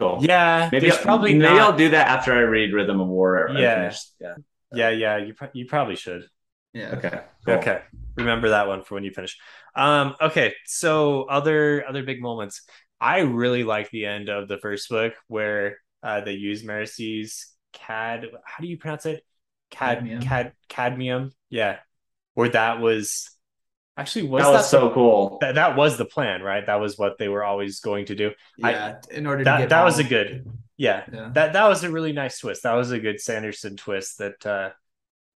Cool. Yeah, maybe I'll, probably maybe not... I'll do that after I read Rhythm of War. Yeah, yeah, yeah, yeah. You pro- you probably should. Yeah. Okay. Cool. Okay. Remember that one for when you finish. Um. Okay. So other other big moments. I really like the end of the first book where uh, they use Marasi's cad. How do you pronounce it? Cad cadmium. Cad cadmium. Yeah, where that was actually was that, that was so the, cool. That that was the plan, right? That was what they were always going to do. Yeah, I, in order that, to get that out. was a good. Yeah, yeah, that that was a really nice twist. That was a good Sanderson twist that uh,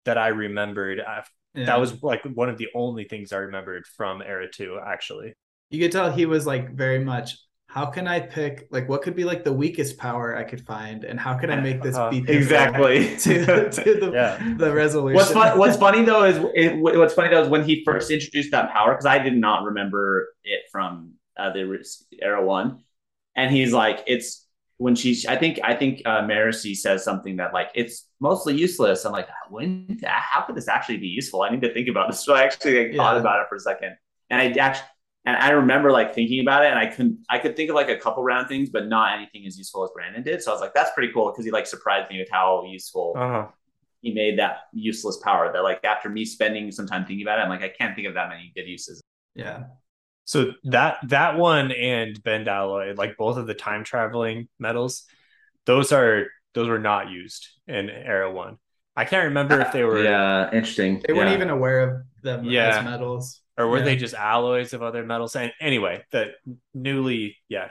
that I remembered. I, yeah. That was like one of the only things I remembered from Era Two. Actually, you could tell he was like very much. How can I pick, like, what could be, like, the weakest power I could find, and how can I make this be exactly to, to the, yeah. the resolution? What's, fun, what's funny, though, is it, what's funny, though, is when he first introduced that power, because I did not remember it from uh, the Era one, and he's like, it's, when she's, I think, I think uh, Marasi says something that, like, it's mostly useless. I'm like, when, how could this actually be useful? I need to think about this. So I actually like, thought yeah. about it for a second, and I actually, And I remember like thinking about it, and I couldn't. I could think of like a couple round things, but not anything as useful as Brandon did. So I was like, "That's pretty cool," because he like surprised me with how useful uh-huh. he made that useless power. That like after me spending some time thinking about it, I'm like, I can't think of that many good uses. Yeah. So that that one and Bend Alloy, like both of the time traveling metals, those are those were not used in Era One. I can't remember if they were. Yeah, interesting. They yeah. weren't even aware of them yeah. as metals. Or were yeah. they just alloys of other metals? And anyway, the newly, yeah,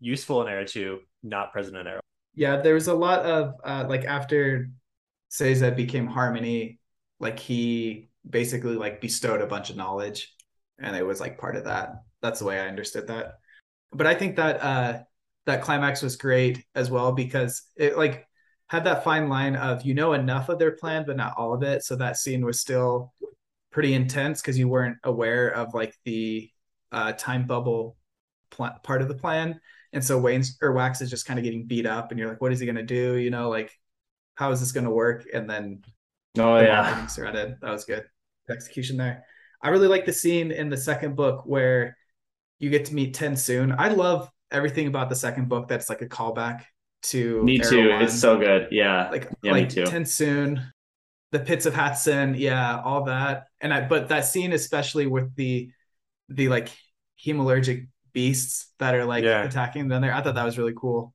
useful in Era two, not present in Era. Yeah, there was a lot of, uh, like, after Seiza became Harmony, like, he basically, like, bestowed a bunch of knowledge. And it was, like, part of that. That's the way I understood that. But I think that uh, that climax was great as well, because it, like, had that fine line of, you know, enough of their plan, but not all of it. So that scene was still pretty intense because you weren't aware of like the uh, time bubble pl- part of the plan. And so Wayne's or Wax is just kind of getting beat up and you're like, what is he going to do? You know, like, how is this going to work? And then. Oh, the yeah. Surrounded. That was good. The execution there. I really like the scene in the second book where you get to meet TenSoon. I love everything about the second book. That's like a callback to. Me Era too. One. It's so good. Yeah. Like, yeah, like me too. TenSoon. The pits of Hatsun, yeah, all that, and I, but that scene especially with the, the like hemallergic beasts that are like yeah. attacking them there, I thought that was really cool.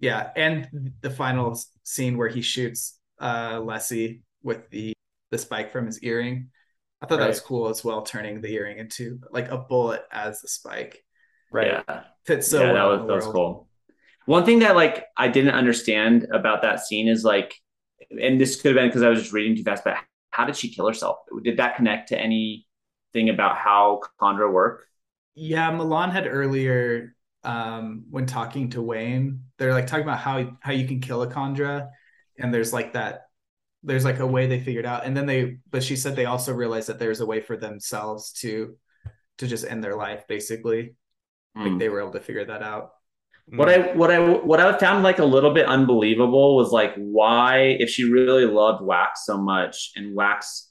Yeah, and the final scene where he shoots uh, Lessie with the the spike from his earring, I thought right. that was cool as well, turning the earring into like a bullet as the spike. Right, yeah. fits so yeah, well. That was, that was cool. One thing that like I didn't understand about that scene is like. And this could have been because I was just reading too fast, but how did she kill herself? Did that connect to anything about how Kandra work? Yeah, Milan had earlier um, when talking to Wayne, they're like talking about how how you can kill a Kandra, and there's like that, there's like a way they figured out, and then they, but she said they also realized that there's a way for themselves to to just end their life basically. Mm. Like they were able to figure that out. What I what I what I found like a little bit unbelievable was like, why, if she really loved Wax so much and Wax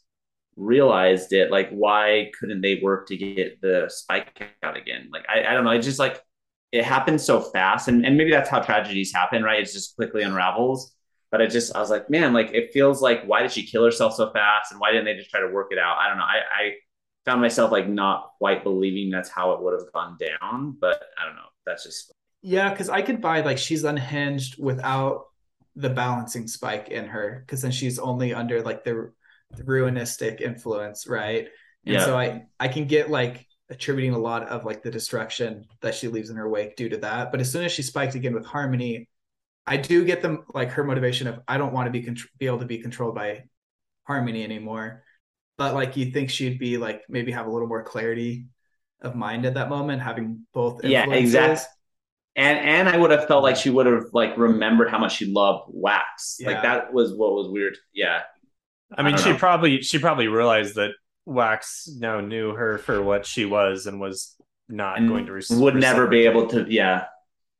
realized it, like why couldn't they work to get the spike out again? Like I, I don't know, it just like it happened so fast, and and maybe that's how tragedies happen, right? It just quickly unravels. But it just I was like, man, like it feels like, why did she kill herself so fast, and why didn't they just try to work it out? I don't know. I, I found myself like not quite believing that's how it would have gone down, but I don't know. That's just. Yeah, because I could buy like she's unhinged without the balancing spike in her, because then she's only under like the, the ruinistic influence, right? And yeah. so I, I can get like attributing a lot of like the destruction that she leaves in her wake due to that. But as soon as she spiked again with Harmony, I do get them like her motivation of I don't want to be contr- be able to be controlled by Harmony anymore. But like you think she'd be like maybe have a little more clarity of mind at that moment, having both influences. Yeah, exactly. And and I would have felt like she would have like remembered how much she loved Wax. Yeah. Like that was what was weird. Yeah. I mean, I she know. probably she probably realized that Wax now knew her for what she was and was not and going to res- would never be able to. Yeah.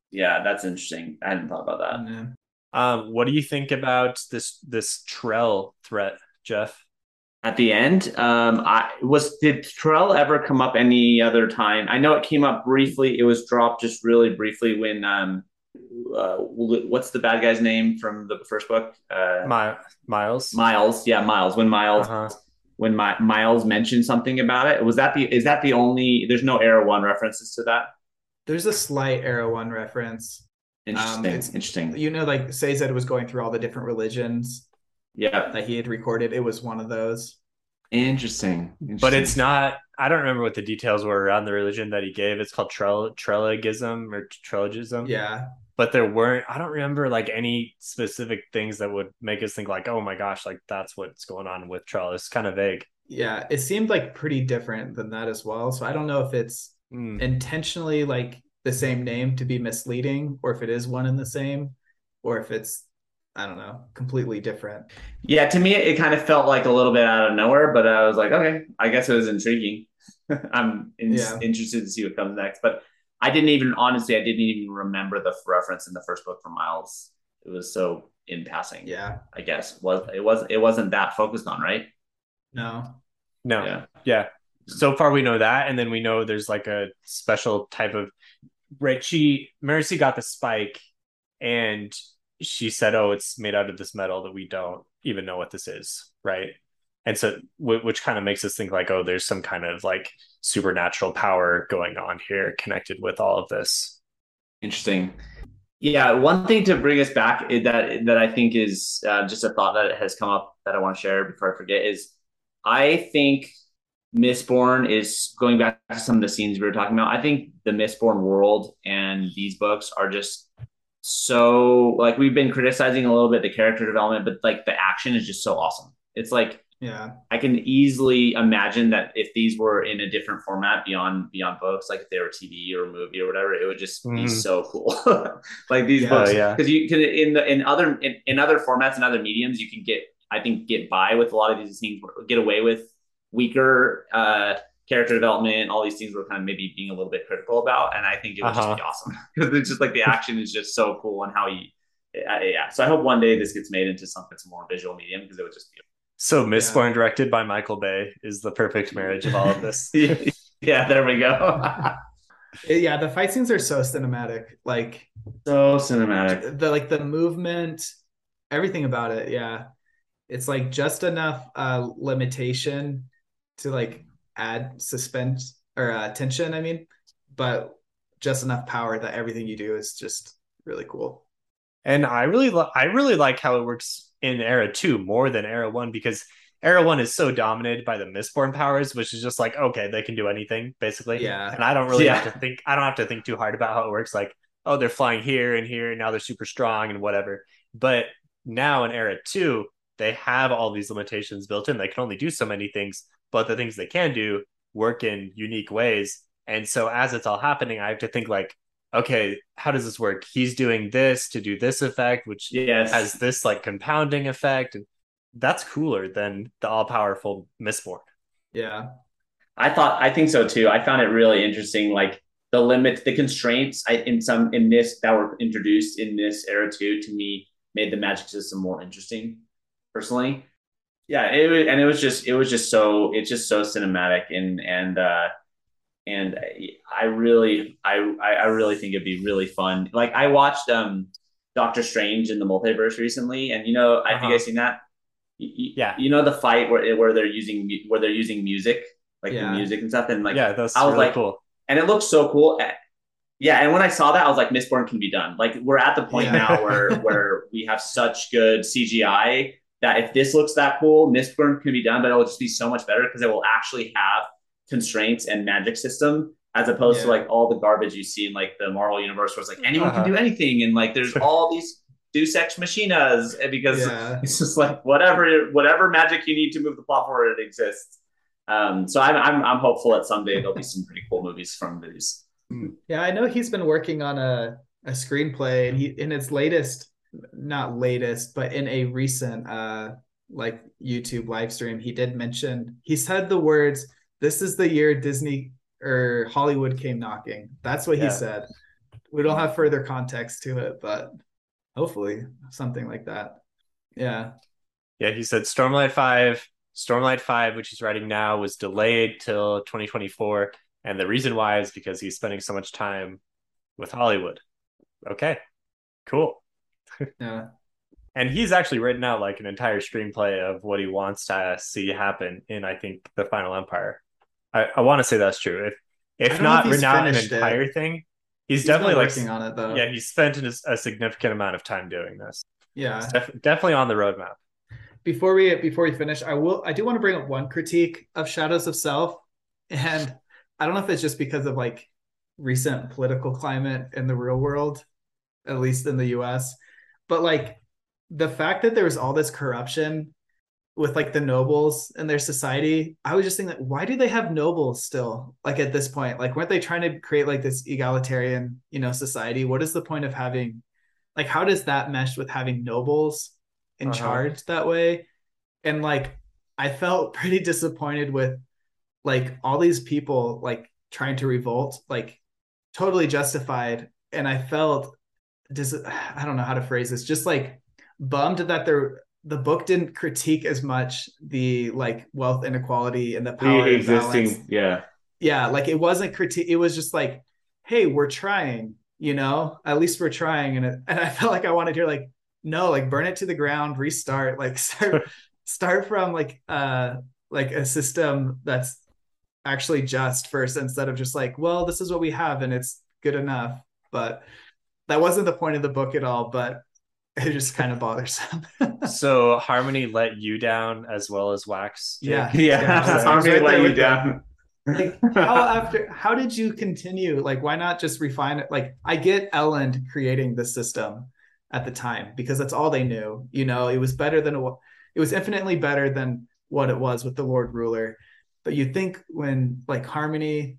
Yeah, that's interesting. I hadn't thought about that. Yeah. Um, what do you think about this this Trell threat, Jeff? At the end, um, I was did Trell ever come up any other time? I know it came up briefly. It was dropped just really briefly when um, uh, what's the bad guy's name from the first book? Uh, My, Miles. Miles, yeah, Miles. When Miles, uh-huh. when My, Miles mentioned something about it, was that the? Is that the only? There's no Era One references to that. There's a slight Era One reference. Interesting. Um, it's interesting. You know, like Sayzed was going through all the different religions. Yeah, that he had recorded. It was one of those. Interesting. Interesting. But it's not, I don't remember what the details were around the religion that he gave. It's called Trel- Trelagism or Trelagism. Yeah. But there weren't, I don't remember like any specific things that would make us think like, oh my gosh, like that's what's going on with Trell. It's kind of vague. Yeah. It seemed like pretty different than that as well. So I don't know if it's mm. intentionally like the same name to be misleading, or if it is one and the same, or if it's, I don't know, completely different. Yeah, to me, it kind of felt like a little bit out of nowhere, but I was like, okay, I guess it was intriguing. I'm in- yeah. interested to see what comes next, but I didn't even, honestly, I didn't even remember the reference in the first book from Miles. It was so in passing. Yeah, I guess was it was it wasn't that focused on, right? No, no, yeah. yeah. So far, we know that, and then we know there's like a special type of right. She Marasi got the spike, and she said, oh, it's made out of this metal that we don't even know what this is, right? And so w- which kind of makes us think like, oh, there's some kind of like supernatural power going on here connected with all of this. Interesting. Yeah, one thing to bring us back that that I think is uh, just a thought that has come up that I want to share before I forget is I think Mistborn is going back to some of the scenes we were talking about. I think the Mistborn world and these books are just so like we've been criticizing a little bit the character development, but like the action is just so awesome. It's like, yeah, I can easily imagine that if these were in a different format beyond beyond books, like if they were T V or movie or whatever, it would just mm. be so cool. Like these yeah, books, because yeah. you can in the in other in, in other formats and other mediums, you can get I think get by with a lot of these things, get away with weaker uh character development, all these things we're kind of maybe being a little bit critical about, and I think it would uh-huh. just be awesome because it's just like the action is just so cool and how you, uh, yeah. So I hope one day this gets made into something some more visual medium because it would just be so. Mistborn, yeah. directed by Michael Bay, is the perfect marriage of all of this. Yeah, there we go. Yeah, the fight scenes are so cinematic, like so cinematic. The like the movement, everything about it. Yeah, it's like just enough uh, limitation to like add suspense or uh, tension, I mean, but just enough power that everything you do is just really cool. And I really, lo- I really like how it works in Era Two more than Era One, because Era One is so dominated by the Mistborn powers, which is just like, okay, they can do anything basically. Yeah. And I don't really yeah. have to think. I don't have to think too hard about how it works. Like, oh, they're flying here and here, and now they're super strong and whatever. But now in Era Two, they have all these limitations built in. They can only do so many things, but the things they can do work in unique ways. And so as it's all happening, I have to think like, okay, how does this work? He's doing this to do this effect, which yes. has this like compounding effect. And that's cooler than the all-powerful Mistborn. Yeah. I thought, I think so too. I found it really interesting, like the limits, the constraints I, in some, in this that were introduced in this era too, to me made the magic system more interesting personally. Yeah. It, and it was just, it was just so, it's just so cinematic and, and, uh, and I really, I, I really think it'd be really fun. Like I watched um, Doctor Strange in the multiverse recently, and you know, I uh-huh. think I've seen that. You, yeah, you know the fight where where they're using where they're using music, like yeah. the music and stuff, and like yeah, that's I was really like, cool. And it looks so cool. Yeah, and when I saw that, I was like, Mistborn can be done. Like we're at the point yeah. now where where we have such good C G I that if this looks that cool, Mistborn can be done, but it will just be so much better because it will actually have constraints and magic system as opposed yeah. to like all the garbage you see in like the Marvel universe where it's like anyone uh-huh. can do anything and like there's all these Deus Ex Machinas because yeah. it's just like whatever whatever magic you need to move the plot forward, it exists. Um, so I'm, I'm I'm hopeful that someday there'll be some pretty cool movies from these. Yeah, I know he's been working on a a screenplay, and he in its latest, not latest, but in a recent uh like YouTube live stream, he did mention he said the words, "This is the year Disney or Hollywood came knocking." That's what yeah. he said. We don't have further context to it, but hopefully something like that. Yeah. Yeah, he said Stormlight five, Stormlight five, which he's writing now, was delayed till twenty twenty-four. And the reason why is because he's spending so much time with Hollywood. Okay, cool. Yeah. And he's actually written out like an entire screenplay of what he wants to see happen in, I think, The Final Empire. I, I want to say that's true. If if not renowned an entire it. thing, he's, he's definitely like, working on it though. Yeah, he's spent a significant amount of time doing this. Yeah, it's def- definitely on the roadmap. Before we before we finish, I will I do want to bring up one critique of Shadows of Self, and I don't know if it's just because of like recent political climate in the real world, at least in the U S, but like the fact that there was all this corruption with like the nobles and their society, I was just thinking, like, why do they have nobles still? Like at this point, like weren't they trying to create like this egalitarian, you know, society? What is the point of having, like, how does that mesh with having nobles in uh-huh. charge that way? And like, I felt pretty disappointed with like all these people like trying to revolt, like totally justified. And I felt dis- I don't know how to phrase this, just like bummed that there, the book didn't critique as much the like wealth inequality and the power the existing imbalance. yeah yeah like it wasn't critique, it was just like, hey, we're trying, you know, at least we're trying. And it, and I felt like I wanted to hear like, no, like burn it to the ground, restart, like start start from like uh like a system that's actually just first, instead of just like, well, this is what we have and it's good enough. But that wasn't the point of the book at all, but it just kind of bothersome. So Harmony let you down as well as Wax. Jake. Yeah, yeah. yeah. Harmony right let you down. Like, how after? How did you continue? Like, why not just refine it? Like, I get Elend creating the system at the time because that's all they knew. You know, it was better than it was infinitely better than what it was with the Lord Ruler. But you think when like Harmony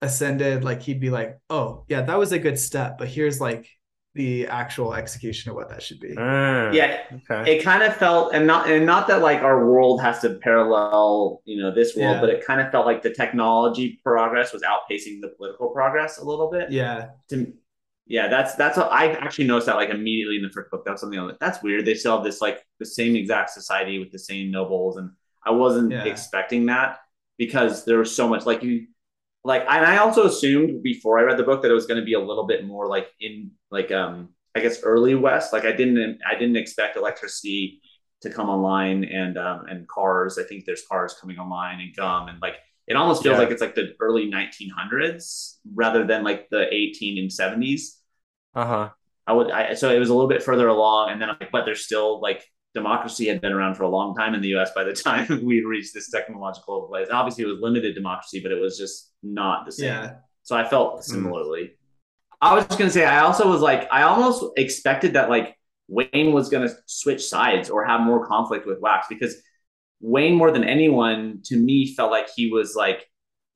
ascended, like he'd be like, oh yeah, that was a good step, but here's like the actual execution of what that should be. Mm, yeah, okay. It kind of felt, and not and not that like our world has to parallel, you know, this world, yeah. but it kind of felt like the technology progress was outpacing the political progress a little bit. Yeah, to, yeah, that's that's what I actually noticed that like immediately in the first book. That was something I was like, that's weird. They still have this like the same exact society with the same nobles, and I wasn't yeah. expecting that because there was so much like you. Like, and I also assumed before I read the book that it was going to be a little bit more like in like, um, I guess, early West. Like I didn't, I didn't expect electricity to come online and, um, and cars. I think there's cars coming online and gum. And like, it almost feels yeah. like it's like the early nineteen hundreds rather than like the eighteen and seventies. Uh-huh. I would, I, so it was a little bit further along, and then I'm like, but there's still like democracy had been around for a long time in the U S by the time we reached this technological place. Obviously it was limited democracy, but it was just not the same. Yeah. So I felt similarly. Mm. I was just going to say, I also was like, I almost expected that like Wayne was going to switch sides or have more conflict with Wax, because Wayne more than anyone to me felt like he was like,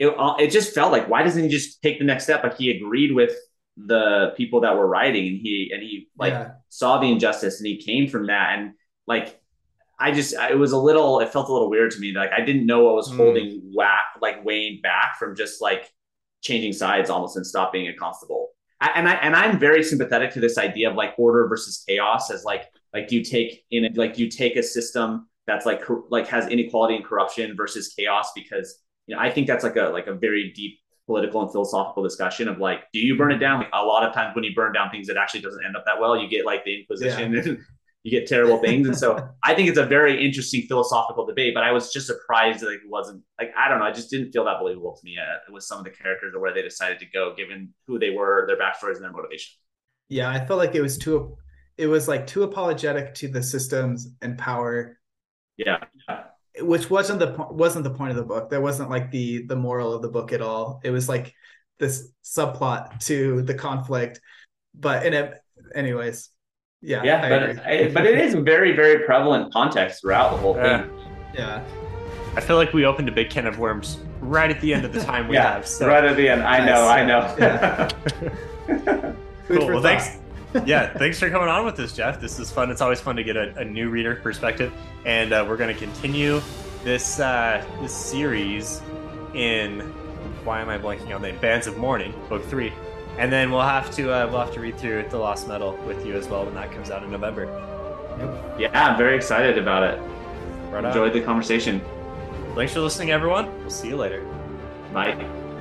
it, it just felt like, why doesn't he just take the next step? Like he agreed with the people that were rioting, and he and he like yeah. saw the injustice, and he came from that. And like, I just, I, it was a little, it felt a little weird to me. Like, I didn't know what was mm. holding Wa- like Wayne back from just like changing sides almost and stop being a constable. I, and I and I'm very sympathetic to this idea of like order versus chaos, as like like do you take in like do you take a system that's like cor- like has inequality and corruption versus chaos, because you know I think that's like a like a very deep political and philosophical discussion of like, do you burn it down? Like, a lot of times when you burn down things, it actually doesn't end up that well. You get like the Inquisition, yeah. and you get terrible things. And so I think it's a very interesting philosophical debate, but I was just surprised that it wasn't like, I don't know. I just didn't feel that believable to me uh, with some of the characters or where they decided to go, given who they were, their backstories and their motivation. Yeah. I felt like it was too, it was like too apologetic to the systems and power. Yeah. yeah. Which wasn't the wasn't the point of the book. That wasn't like the the moral of the book at all. It was like this subplot to the conflict. But in it, anyways, yeah. Yeah, I but I, but it is very very prevalent context throughout the whole yeah. thing. Yeah, I feel like we opened a big can of worms right at the end of the time we yeah, have. So. Right at the end. I know. I know. Yeah. Cool. Well, thought. thanks. Yeah, thanks for coming on with us, Jeff. This is fun. It's always fun to get a, a new reader perspective, and uh, we're going to continue this uh, this series in why am I blanking on the name? Bands of Mourning, book three, and then we'll have to uh, we'll have to read through The Lost Metal with you as well when that comes out in November. Yep. Yeah, I'm very excited about it. Right Enjoyed on. the conversation. Thanks for listening, everyone. We'll see you later. Bye.